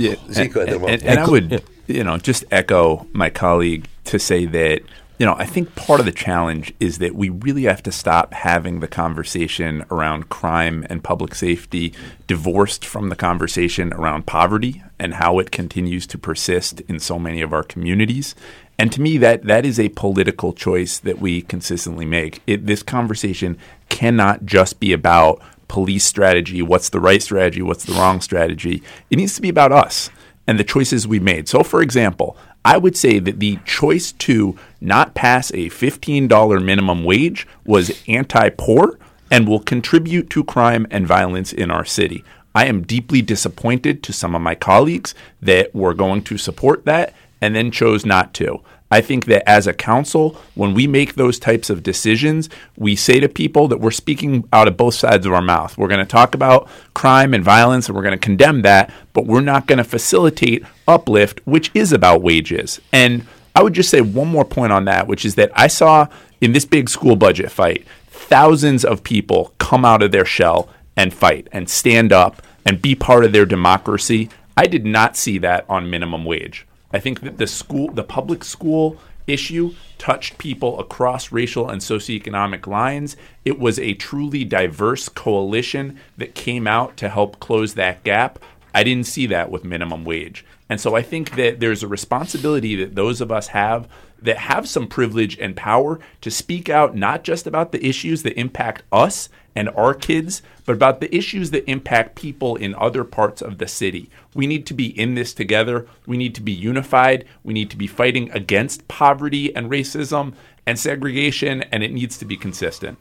Yeah, and, and, and, and I would, you know, just echo my colleague to say that, you know, I think part of the challenge is that we really have to stop having the conversation around crime and public safety divorced from the conversation around poverty and how it continues to persist in so many of our communities. And to me, that that is a political choice that we consistently make. It, this conversation cannot just be about police strategy, what's the right strategy, what's the wrong strategy. It needs to be about us and the choices we made. So, for example, I would say that the choice to not pass a fifteen dollars minimum wage was anti-poor and will contribute to crime and violence in our city. I am deeply disappointed to some of my colleagues that were going to support that and then chose not to. I think that as a council, when we make those types of decisions, we say to people that we're speaking out of both sides of our mouth. We're going to talk about crime and violence, and we're going to condemn that, but we're not going to facilitate uplift, which is about wages. And I would just say one more point on that, which is that I saw in this big school budget fight, thousands of people come out of their shell and fight and stand up and be part of their democracy. I did not see that on minimum wage. I think that the school, the public school issue touched people across racial and socioeconomic lines. It was a truly diverse coalition that came out to help close that gap. I didn't see that with minimum wage. And so I think that there's a responsibility that those of us have that have some privilege and power to speak out not just about the issues that impact us and our kids, but about the issues that impact people in other parts of the city. We need to be in this together. We need to be unified. We need to be fighting against poverty and racism and segregation, and it needs to be consistent.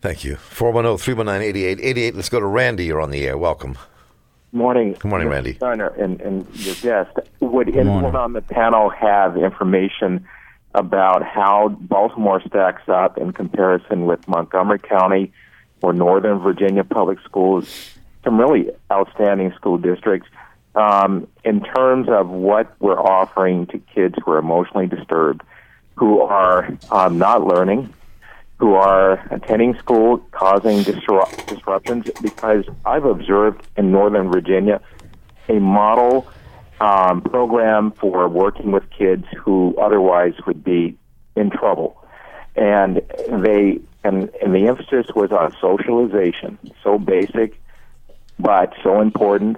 Thank you. four one zero, three one nine, eight eight eight eight. Let's go to Randy. You're on the air. Welcome. Morning. Good morning, Mister Randy. Steiner and, and your guest. Would Good anyone morning. on the panel have information about how Baltimore stacks up in comparison with Montgomery County or Northern Virginia public schools, some really outstanding school districts, um, in terms of what we're offering to kids who are emotionally disturbed, who are um, not learning, who are attending school, causing disrupt- disruptions, because I've observed in Northern Virginia a model um, program for working with kids who otherwise would be in trouble. And they and, and the emphasis was on socialization, so basic but so important.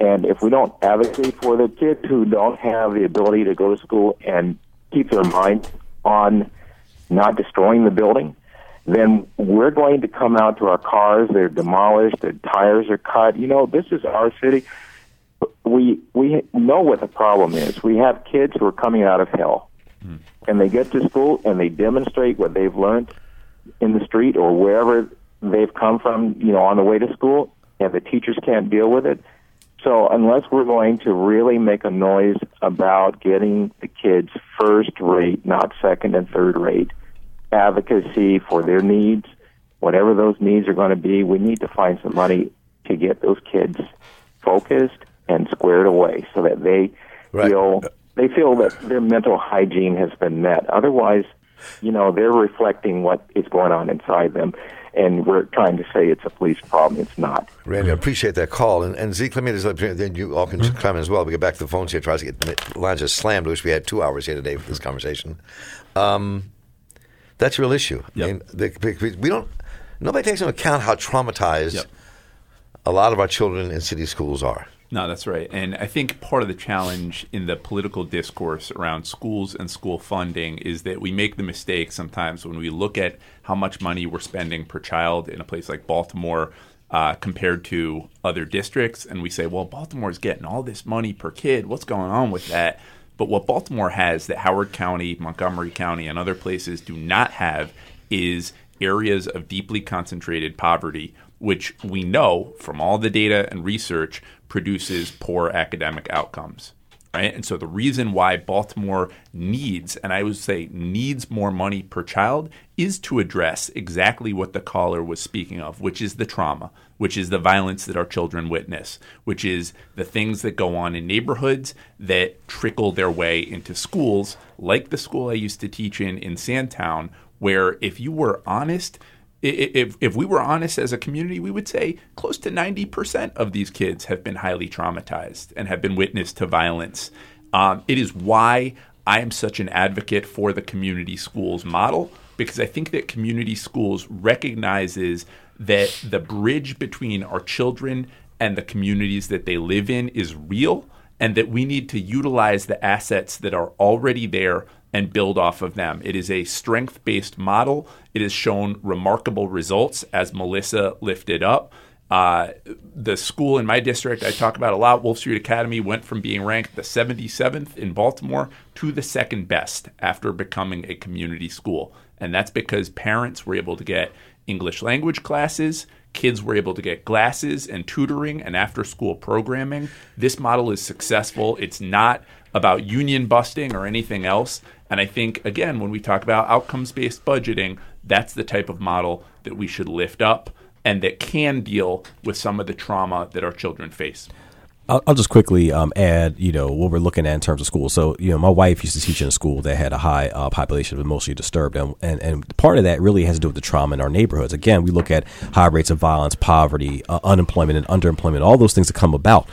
And if we don't advocate for the kids who don't have the ability to go to school and keep their mind on not destroying the building, then we're going to come out to our cars. They're demolished. Their tires are cut. You know, this is our city. We we know what the problem is. We have kids who are coming out of hell, mm. and they get to school and they demonstrate what they've learned in the street or wherever they've come from, you know, on the way to school, and the teachers can't deal with it. So unless we're going to really make a noise about getting the kids first rate, not second and third rate, advocacy for their needs, whatever those needs are going to be, we need to find some money to get those kids focused and squared away so that they right. feel they feel that their mental hygiene has been met. Otherwise, you know, they're reflecting what is going on inside them. And we're trying to say it's a police problem. It's not. Randy, I appreciate that call. And, and Zeke, let me just let you, then you all can mm-hmm. comment as well. We get back to the phones here. Tries to get lines just slammed. I wish we had two hours here today for this conversation. Um, that's a real issue. Yep. I mean, the, we don't. Nobody takes into account how traumatized yep. a lot of our children in city schools are. No, that's right. And I think part of the challenge in the political discourse around schools and school funding is that we make the mistake sometimes when we look at how much money we're spending per child in a place like Baltimore uh, compared to other districts. And we say, well, Baltimore's getting all this money per kid. What's going on with that? But what Baltimore has that Howard County, Montgomery County, and other places do not have is areas of deeply concentrated poverty, which we know from all the data and research produces poor academic outcomes, right? And so the reason why Baltimore needs, and I would say needs more money per child, is to address exactly what the caller was speaking of, which is the trauma, which is the violence that our children witness, which is the things that go on in neighborhoods that trickle their way into schools, like the school I used to teach in in Sandtown, where if you were honest, If if we were honest as a community, we would say close to ninety percent of these kids have been highly traumatized and have been witness to violence. Um, it is why I am such an advocate for the community schools model, because I think that community schools recognizes that the bridge between our children and the communities that they live in is real, and that we need to utilize the assets that are already there and build off of them. It is a strength-based model. It has shown remarkable results, as Melissa lifted up. Uh, the school in my district I talk about a lot, Wolf Street Academy, went from being ranked the seventy-seventh in Baltimore to the second best after becoming a community school. And that's because parents were able to get English language classes, kids were able to get classes and tutoring and after-school programming. This model is successful. It's not about union busting or anything else. And I think, again, when we talk about outcomes-based budgeting, that's the type of model that we should lift up and that can deal with some of the trauma that our children face. I'll, I'll just quickly um, add, you know, what we're looking at in terms of school. So, you know, my wife used to teach in a school that had a high uh, population of emotionally disturbed. And, and and part of that really has to do with the trauma in our neighborhoods. Again, we look at high rates of violence, poverty, uh, unemployment and underemployment, all those things that come about.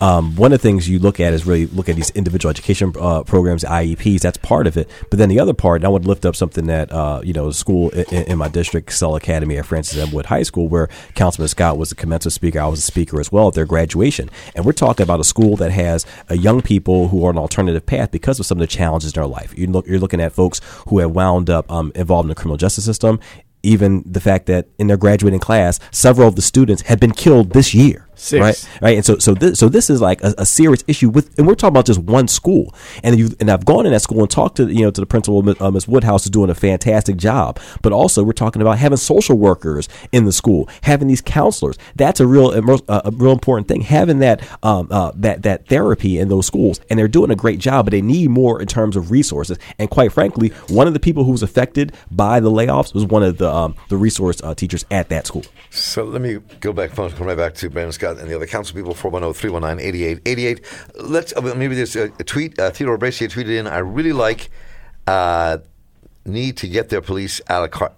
Um, one of the things you look at is really look at these individual education uh, programs, I E Ps. That's part of it. But then the other part, and I would lift up something that, uh, you know, school in, in my district, Excel Academy at Francis M. Wood High School, where Councilman Scott was the commencement speaker. I was a speaker as well at their graduation. And we're talking about a school that has uh, young people who are on an alternative path because of some of the challenges in their life. You look, you're looking at folks who have wound up um, involved in the criminal justice system. Even the fact that in their graduating class, several of the students had been killed this year. Six. Right, right, and so so this so this is like a, a serious issue with, and we're talking about just one school. And you and I've gone in that school and talked to you know to the principal, uh, Miz Woodhouse, is doing a fantastic job. But also we're talking about having social workers in the school, having these counselors. That's a real uh, a real important thing. Having that um, uh, that that therapy in those schools, and they're doing a great job, but they need more in terms of resources. And quite frankly, one of the people who was affected by the layoffs was one of the um, the resource uh, teachers at that school. So let me go back, come right back to Brandon Scott and the other council people, four one zero, three one nine, eight eight eight eight. Let's uh, maybe there's a, a tweet. Uh, Theodore Bracia tweeted in, I really like uh, need to get their police out of car.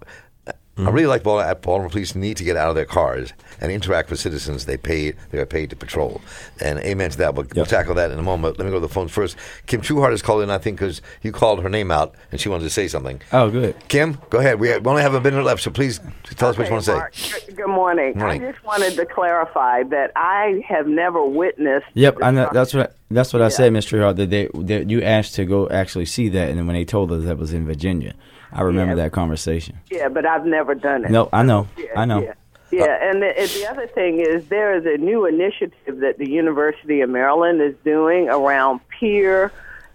Mm-hmm. I really like Baltimore, Baltimore police need to get out of their cars and interact with citizens they pay, they are paid to patrol. And amen to that. We'll, yep. we'll tackle that in a moment. Let me go to the phones first. Kim Trueheart is calling in, I think, because you called her name out and she wanted to say something. Oh, good. Kim, go ahead. We only have a minute left, so please tell okay, us what you want to Mark, say. Good morning. morning. I just wanted to clarify that I have never witnessed. Yep, I know, that's what I, that's what yeah. I said, Miz Trueheart, that they, that you asked to go actually see that, and then when they told us that was in Virginia. I remember yeah. that conversation. Yeah, but I've never done it. No, I know. Yeah, I know. Yeah, yeah. Uh, and the, the other thing is there is a new initiative that the University of Maryland is doing around peer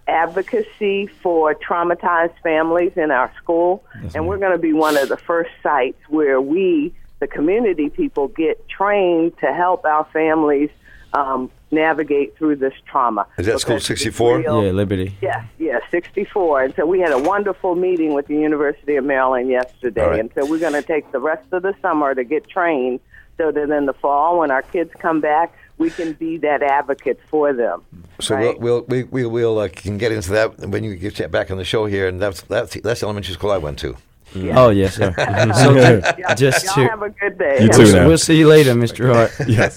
advocacy for traumatized families in our school. Yes, and we're going to be one of the first sites where we, the community people, get trained to help our families um, navigate through this trauma. Is that school sixty-four? Yeah, Liberty. Yes, yeah, sixty-four. And so we had a wonderful meeting with the University of Maryland yesterday. Right. And so we're going to take the rest of the summer to get trained so that in the fall when our kids come back, we can be that advocate for them. So right. we'll, we'll we we will uh, can get into that when you get back on the show here, and that's that's that's the elementary school I went to. Yeah. Oh yes, sir. So yeah. just y'all to, have a good day. You too. Now. We'll see you later, Mister Hart. Yes.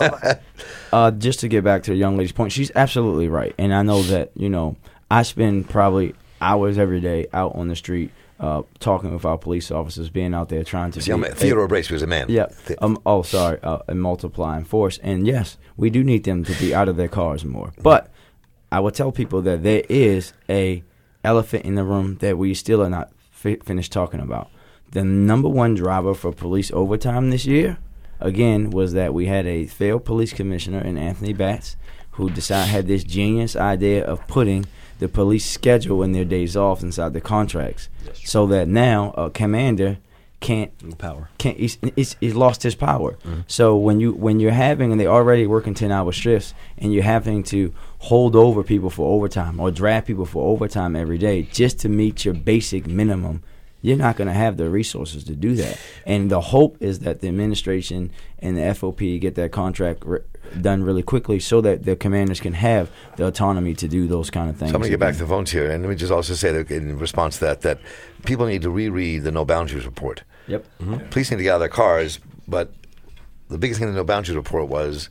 Uh, just to get back to the young lady's point, she's absolutely right, and I know that you know I spend probably hours every day out on the street. Uh, talking with our police officers, being out there trying to. See, be, Theodore Bracia was a man. Yeah. Um, oh, sorry. Uh, and multiplying force. And yes, we do need them to be out of their cars more. But I would tell people that there is a elephant in the room that we still are not fi- finished talking about. The number one driver for police overtime this year, again, was that we had a failed police commissioner in Anthony Batts who decided had this genius idea of putting the police schedule and their days off inside the contracts, so that now a commander can't power can't he's, he's, he's lost his power. Mm-hmm. So when you when you're having and they already working ten hour shifts and you're having to hold over people for overtime or draft people for overtime every day just to meet your basic minimum, you're not going to have the resources to do that. And the hope is that the administration and the F O P get that contract re- done really quickly so that the commanders can have the autonomy to do those kind of things. So I'm going to get back to the phones here, and let me just also say that in response to that, that people need to reread the No Boundaries Report. Yep. Mm-hmm. Police need to get out of their cars, but the biggest thing in the No Boundaries Report was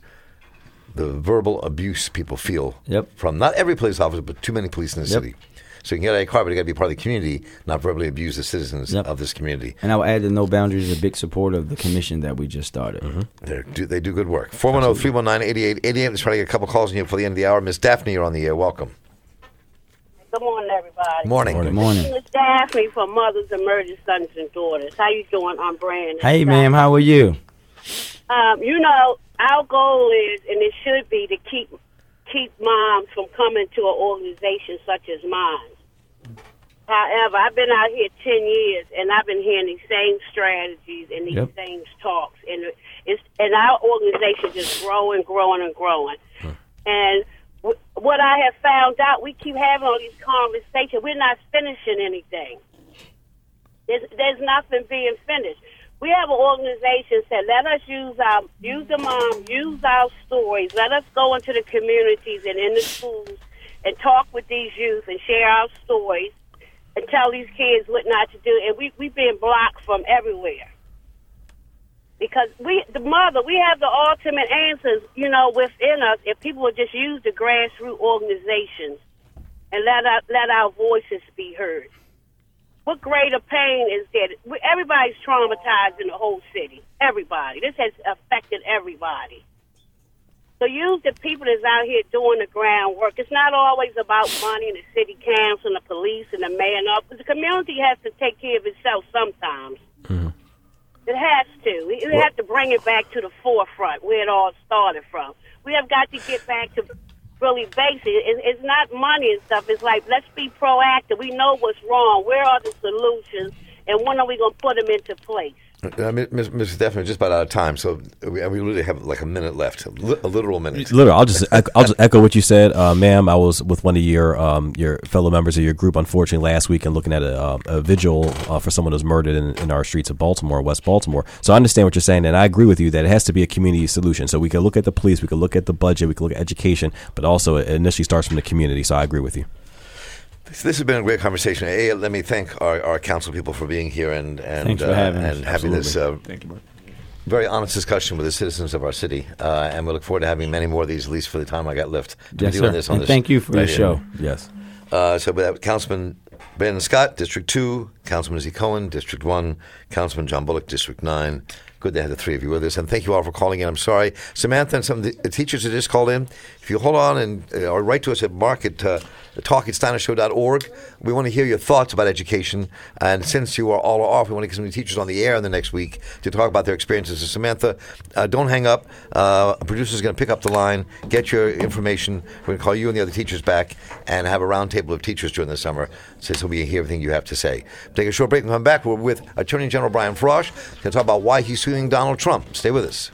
the verbal abuse people feel yep. from not every police officer, but too many police in the yep. city. So you can get out of your car, but you got to be part of the community, not verbally abuse the citizens yep. of this community. And I will add that No Boundaries is a big supporter of the commission that we just started. Mm-hmm. Do, they do good work. four one zero, three one nine, eight eight eight eight. Let's try to get a couple calls in here before the end of the hour. Miss Daphne, you're on the air. Welcome. Good morning, everybody. Morning. Morning. morning. This is Daphne from Mothers and Murdered Sons and Daughters. How you doing on Brandon? Hey, Scott. Ma'am. How are you? Um, you know, our goal is, and it should be, to keep keep moms from coming to an organization such as mine. However, I've been out here ten years, and I've been hearing these same strategies and these yep. same talks. And it's and our organization just growing, growing, and growing. Huh. And w- what I have found out, we keep having all these conversations. We're not finishing anything. There's, there's nothing being finished. We have an organization that said, let us use our, use the mom, use our stories. Let us go into the communities and in the schools and talk with these youth and share our stories. And tell these kids what not to do, and we we've been blocked from everywhere because we the mother we have the ultimate answers, you know, within us. If people would just use the grassroots organizations and let our, let our voices be heard, what greater pain is there? Everybody's traumatized in the whole city. Everybody. This has affected everybody. So use the people that's out here doing the groundwork. It's not always about money and the city council and the police and the mayor and all. The community has to take care of itself sometimes. Mm-hmm. It has to. We well, have to bring it back to the forefront where it all started from. We have got to get back to really basic. It, it's not money and stuff. It's like, let's be proactive. We know what's wrong. Where are the solutions? And when are we going to put them into place? Uh, Miz Daphne, just about out of time, so we, we really have like a minute left, a literal minute. Literal. I'll just I'll just echo what you said, uh, ma'am. I was with one of your um, your fellow members of your group, unfortunately, last week, and looking at a, uh, a vigil uh, for someone who was murdered in, in our streets of Baltimore, West Baltimore. So I understand what you're saying, and I agree with you that it has to be a community solution. So we can look at the police, we can look at the budget, we can look at education, but also it initially starts from the community. So I agree with you. This, this has been a great conversation. A, let me thank our, our council people for being here and and, uh, and having this uh, thank you, Mark. Very honest discussion with the citizens of our city. Uh, and we look forward to having many more of these, at least for the time I got left. Yes, sir. This on and this thank you for radio. Your show. Yes. Uh, so with that, Councilman Brandon Scott, District two, Councilman Zeke Cohen, District one, Councilman John Bullock, District nine. Good to have the three of you with us, and thank you all for calling in. I'm sorry, Samantha and some of the teachers that just called in. If you hold on and uh, or write to us at mark at uh, talk at steiner show dot org, we want to hear your thoughts about education. And since you are all off, we want to get some of the teachers on the air in the next week to talk about their experiences. So Samantha, uh, don't hang up. Uh, a producer is going to pick up the line, get your information. We're going to call you and the other teachers back and have a roundtable of teachers during the summer, since we will hear everything you have to say. Take a short break and come back. We're with Attorney General Brian Frosch. He's going to talk about why he's suing Donald Trump. Stay with us.